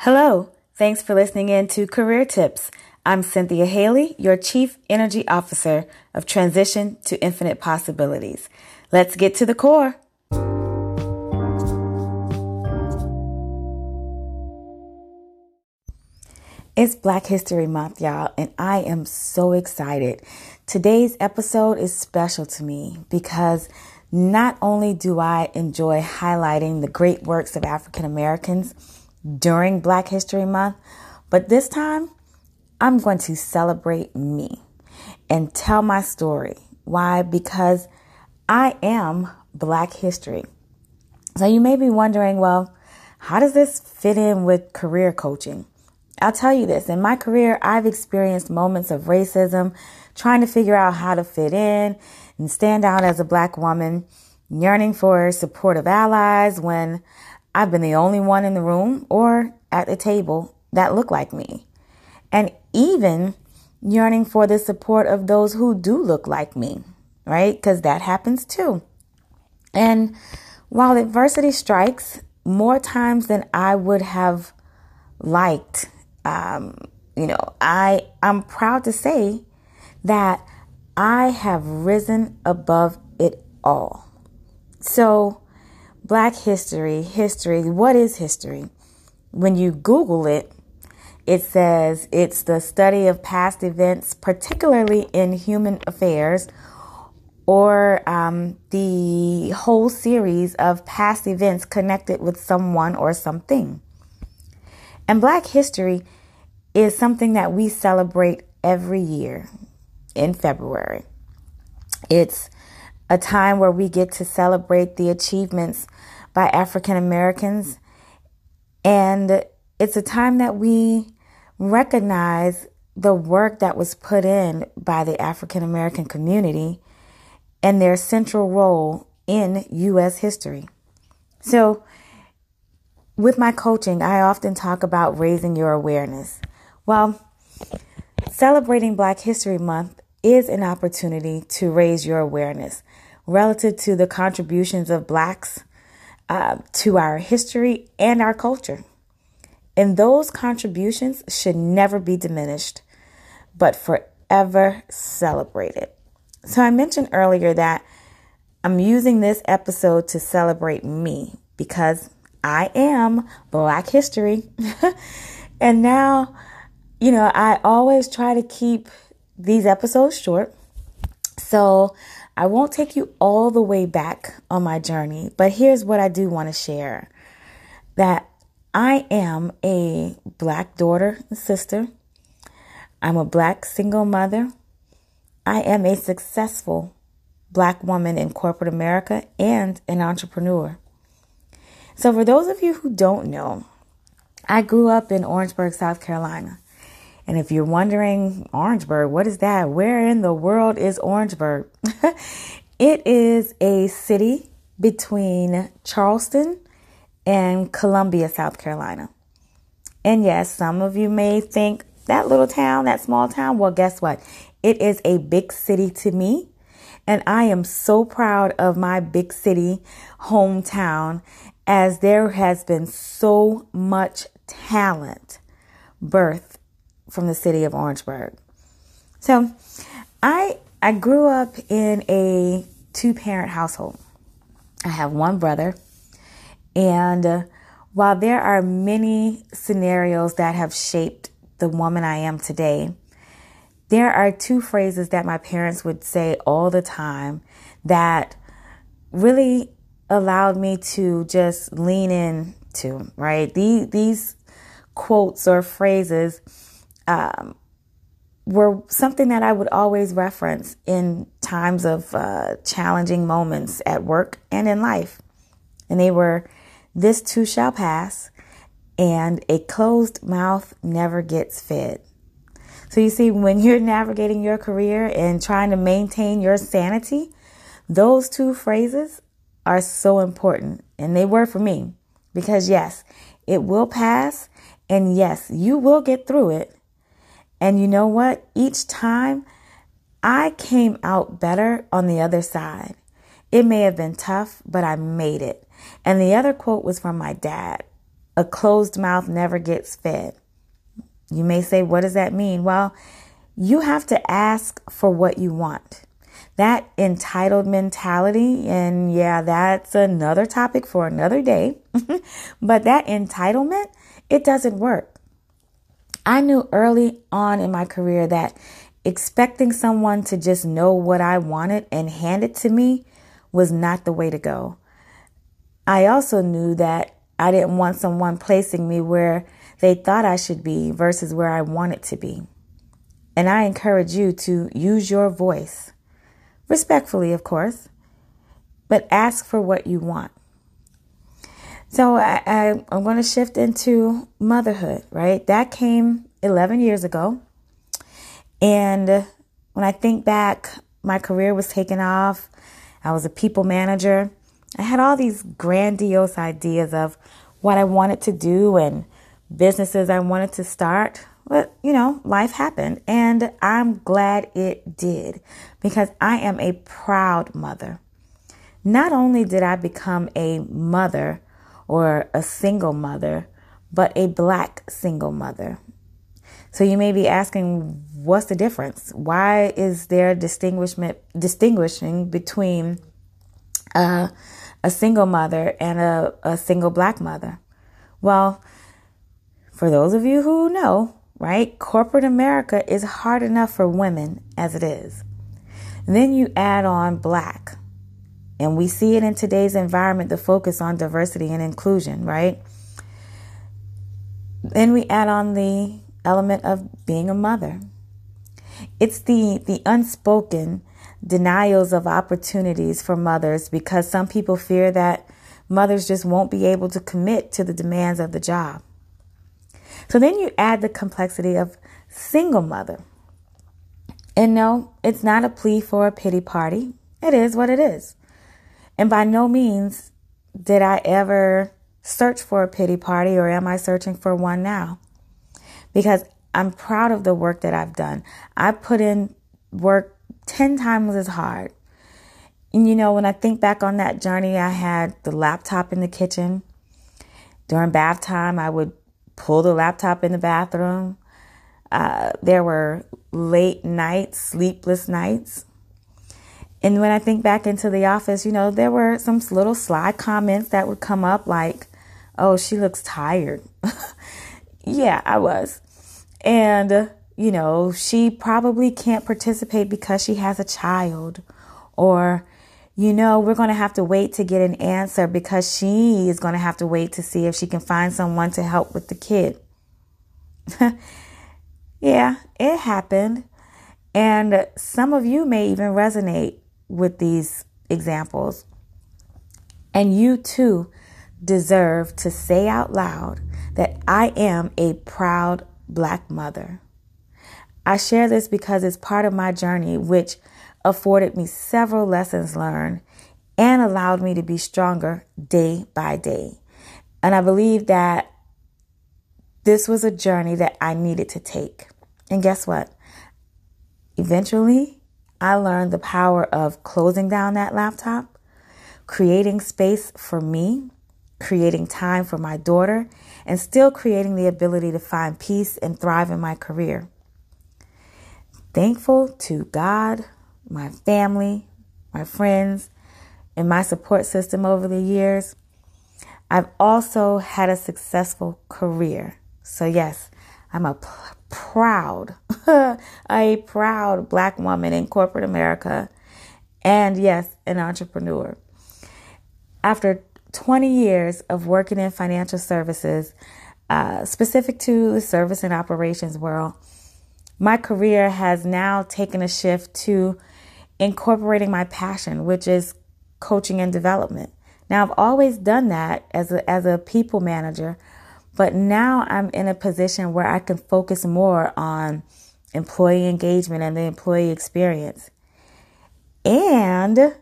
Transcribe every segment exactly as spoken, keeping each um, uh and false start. Hello, thanks for listening in to Career Tips. I'm Cynthia Haley, your Chief Energy Officer of Transition to Infinite Possibilities. Let's get to the core. It's Black History Month, y'all, and I am so excited. Today's episode is special to me because not only do I enjoy highlighting the great works of African Americans during Black History Month, but this time I'm going to celebrate me and tell my story. Why? Because I am Black history. So you may be wondering, well, how does this fit in with career coaching? I'll tell you this. In my career, I've experienced moments of racism, trying to figure out how to fit in and stand out as a Black woman, yearning for supportive allies when I've been the only one in the room or at the table that look like me, and even yearning for the support of those who do look like me, right? Because that happens too. And while adversity strikes more times than I would have liked, um, you know, I, I'm proud to say that I have risen above it all. So Black history, history, what is history? When you Google it, it says it's the study of past events, particularly in human affairs, or um, the whole series of past events connected with someone or something. And Black history is something that we celebrate every year in February. It's a time where we get to celebrate the achievements by African Americans. And it's a time that we recognize the work that was put in by the African American community and their central role in U S history. So with my coaching, I often talk about raising your awareness. Well, celebrating Black History Month is an opportunity to raise your awareness relative to the contributions of Blacks uh, to our history and our culture. And those contributions should never be diminished, but forever celebrated. So I mentioned earlier that I'm using this episode to celebrate me because I am Black history. And now, you know, I always try to keep these episodes short, so I won't take you all the way back on my journey, but here's what I do want to share, that I am a Black daughter and sister. I'm a Black single mother. I am a successful Black woman in corporate America and an entrepreneur. So for those of you who don't know, I grew up in Orangeburg, South Carolina. And if you're wondering, Orangeburg, what is that? Where in the world is Orangeburg? It is a city between Charleston and Columbia, South Carolina. And yes, some of you may think that little town, that small town. Well, guess what? It is a big city to me. And I am so proud of my big city hometown, as there has been so much talent birthed from the city of Orangeburg. So I I grew up in a two-parent household. I have one brother. And uh, while there are many scenarios that have shaped the woman I am today, there are two phrases that my parents would say all the time that really allowed me to just lean in to, right? These, these quotes or phrases Um, were something that I would always reference in times of uh, challenging moments at work and in life. And they were, "This too shall pass," and "A closed mouth never gets fed." So you see, when you're navigating your career and trying to maintain your sanity, those two phrases are so important. And they were for me, because yes, it will pass, and yes, you will get through it. And you know what? Each time I came out better on the other side. It may have been tough, but I made it. And the other quote was from my dad. A closed mouth never gets fed. You may say, what does that mean? Well, you have to ask for what you want. That entitled mentality, and yeah, that's another topic for another day, but that entitlement, it doesn't work. I knew early on in my career that expecting someone to just know what I wanted and hand it to me was not the way to go. I also knew that I didn't want someone placing me where they thought I should be versus where I wanted to be. And I encourage you to use your voice, respectfully, of course, but ask for what you want. So I, I, I'm going to shift into motherhood, right? That came eleven years ago. And when I think back, my career was taking off. I was a people manager. I had all these grandiose ideas of what I wanted to do and businesses I wanted to start. But, you know, life happened, and I'm glad it did, because I am a proud mother. Not only did I become a mother or a single mother, but a Black single mother. So you may be asking, what's the difference? Why is there distinguishment distinguishing between uh, a single mother and a, a single Black mother? Well, for those of you who know, right? Corporate America is hard enough for women as it is. And then you add on Black. And we see it in today's environment, the focus on diversity and inclusion, right? Then we add on the element of being a mother. It's the, the unspoken denials of opportunities for mothers, because some people fear that mothers just won't be able to commit to the demands of the job. So then you add the complexity of single mother. And no, it's not a plea for a pity party. It is what it is. And by no means did I ever search for a pity party, or am I searching for one now? Because I'm proud of the work that I've done. I put in work ten times as hard. And you know, when I think back on that journey, I had the laptop in the kitchen. During bath time, I would pull the laptop in the bathroom. Uh, there were late nights, sleepless nights. And when I think back into the office, you know, there were some little sly comments that would come up like, oh, she looks tired. Yeah, I was. And, uh, you know, she probably can't participate because she has a child. Or, you know, we're going to have to wait to get an answer because she is going to have to wait to see if she can find someone to help with the kid. Yeah, it happened. And some of you may even resonate with these examples. And you too deserve to say out loud that I am a proud Black mother. I share this because it's part of my journey, which afforded me several lessons learned and allowed me to be stronger day by day. And I believe that this was a journey that I needed to take. And guess what? Eventually, I learned the power of closing down that laptop, creating space for me, creating time for my daughter, and still creating the ability to find peace and thrive in my career. Thankful to God, my family, my friends, and my support system over the years. I've also had a successful career. So yes, I'm a p- proud, a proud Black woman in corporate America. And yes, an entrepreneur. After twenty years of working in financial services, uh, specific to the service and operations world, my career has now taken a shift to incorporating my passion, which is coaching and development. Now, I've always done that as a, as a people manager, but now I'm in a position where I can focus more on employee engagement and the employee experience. And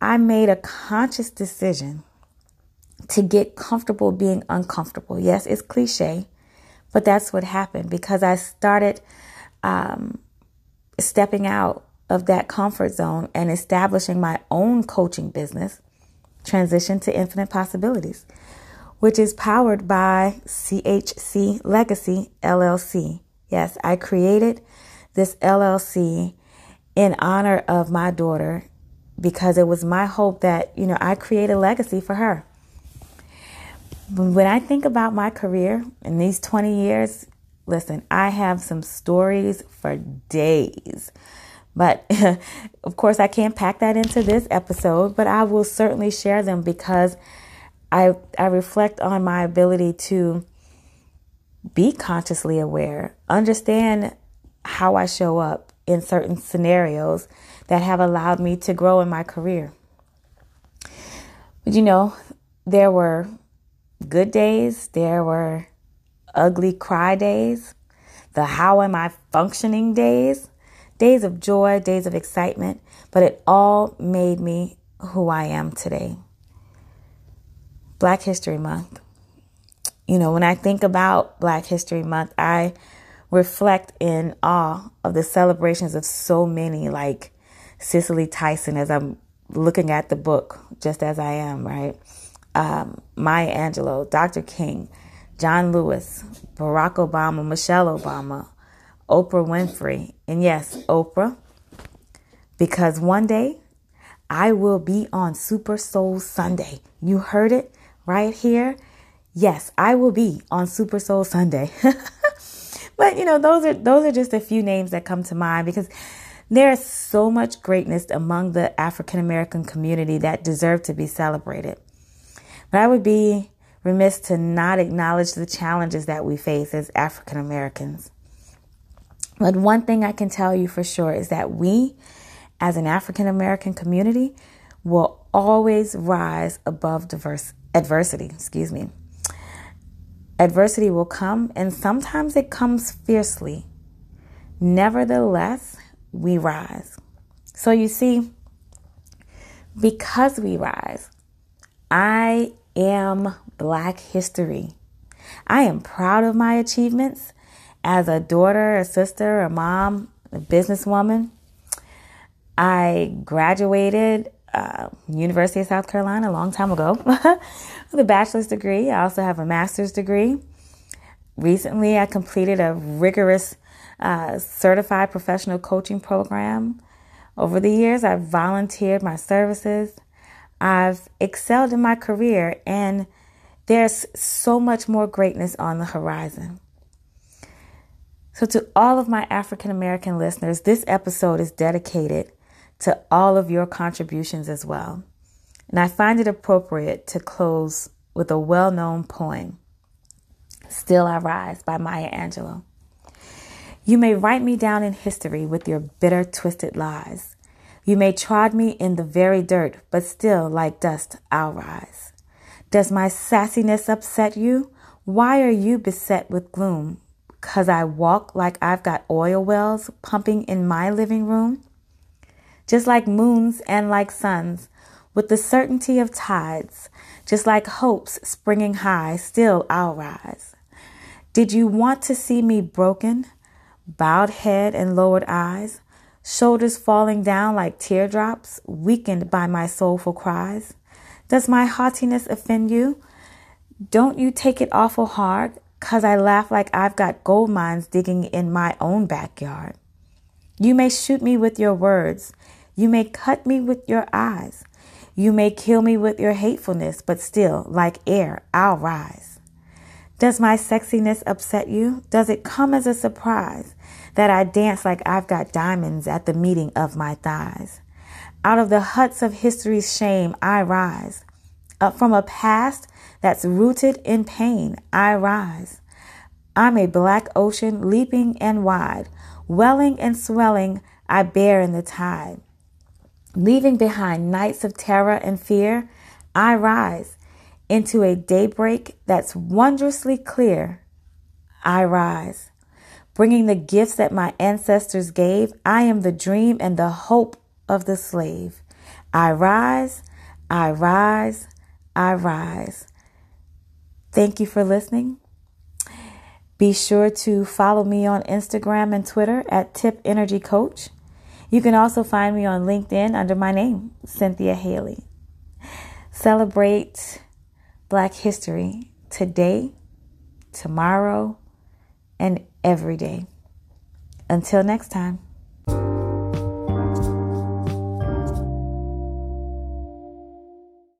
I made a conscious decision to get comfortable being uncomfortable. Yes, it's cliche, but that's what happened, because I started um, stepping out of that comfort zone and establishing my own coaching business, Transition to Infinite Possibilities, which is powered by C H C Legacy, L L C. Yes, I created this L L C in honor of my daughter because it was my hope that, you know, I create a legacy for her. When I think about my career in these twenty years, listen, I have some stories for days. But of course, I can't pack that into this episode, but I will certainly share them because I I reflect on my ability to be consciously aware, understand how I show up in certain scenarios that have allowed me to grow in my career. But you know, there were good days, there were ugly cry days, the how am I functioning days, days of joy, days of excitement, but it all made me who I am today. Black History Month. You know, when I think about Black History Month, I reflect in awe of the celebrations of so many, like Cicely Tyson, as I'm looking at the book, just as I am, right? Um, Maya Angelou, Doctor King, John Lewis, Barack Obama, Michelle Obama, Oprah Winfrey, and yes, Oprah, because one day I will be on Super Soul Sunday. You heard it right here. Yes, I will be on Super Soul Sunday. But you know, those are those are just a few names that come to mind because there is so much greatness among the African American community that deserve to be celebrated. But I would be remiss to not acknowledge the challenges that we face as African Americans. But one thing I can tell you for sure is that we, as an African American community, will always rise above diverse adversity. Excuse me. Adversity will come, and sometimes it comes fiercely. Nevertheless, we rise. So you see, because we rise, I am Black history. I am proud of my achievements as a daughter, a sister, a mom, a businesswoman. I graduated uh, University of South Carolina a long time ago with a bachelor's degree. I also have a master's degree. Recently, I completed a rigorous uh, certified professional coaching program. Over the years, I've volunteered my services. I've excelled in my career, and there's so much more greatness on the horizon. So to all of my African American listeners, this episode is dedicated to all of your contributions as well. And I find it appropriate to close with a well-known poem, Still I Rise by Maya Angelou. You may write me down in history with your bitter, twisted lies. You may trod me in the very dirt, but still like dust I'll rise. Does my sassiness upset you? Why are you beset with gloom? 'Cause I walk like I've got oil wells pumping in my living room? Just like moons and like suns, with the certainty of tides, just like hopes springing high, still I'll rise. Did you want to see me broken, bowed head and lowered eyes, shoulders falling down like teardrops, weakened by my soulful cries? Does my haughtiness offend you? Don't you take it awful hard? 'Cause I laugh like I've got gold mines digging in my own backyard. You may shoot me with your words. You may cut me with your eyes. You may kill me with your hatefulness, but still, like air, I'll rise. Does my sexiness upset you? Does it come as a surprise that I dance like I've got diamonds at the meeting of my thighs? Out of the huts of history's shame, I rise. Up from a past that's rooted in pain, I rise. I'm a black ocean leaping and wide, welling and swelling, I bear in the tide. Leaving behind nights of terror and fear, I rise. Into a daybreak that's wondrously clear, I rise. Bringing the gifts that my ancestors gave, I am the dream and the hope of the slave. I rise, I rise, I rise. Thank you for listening. Be sure to follow me on Instagram and Twitter at Tip Energy Coach. You can also find me on LinkedIn under my name, Cynthia Haley. Celebrate Black history today, tomorrow, and every day. Until next time.